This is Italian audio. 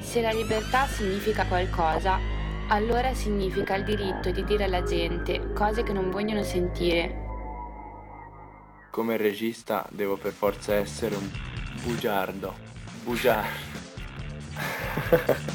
Se la libertà significa qualcosa, allora significa il diritto di dire alla gente cose che non vogliono sentire. Come regista devo per forza essere un bugiardo.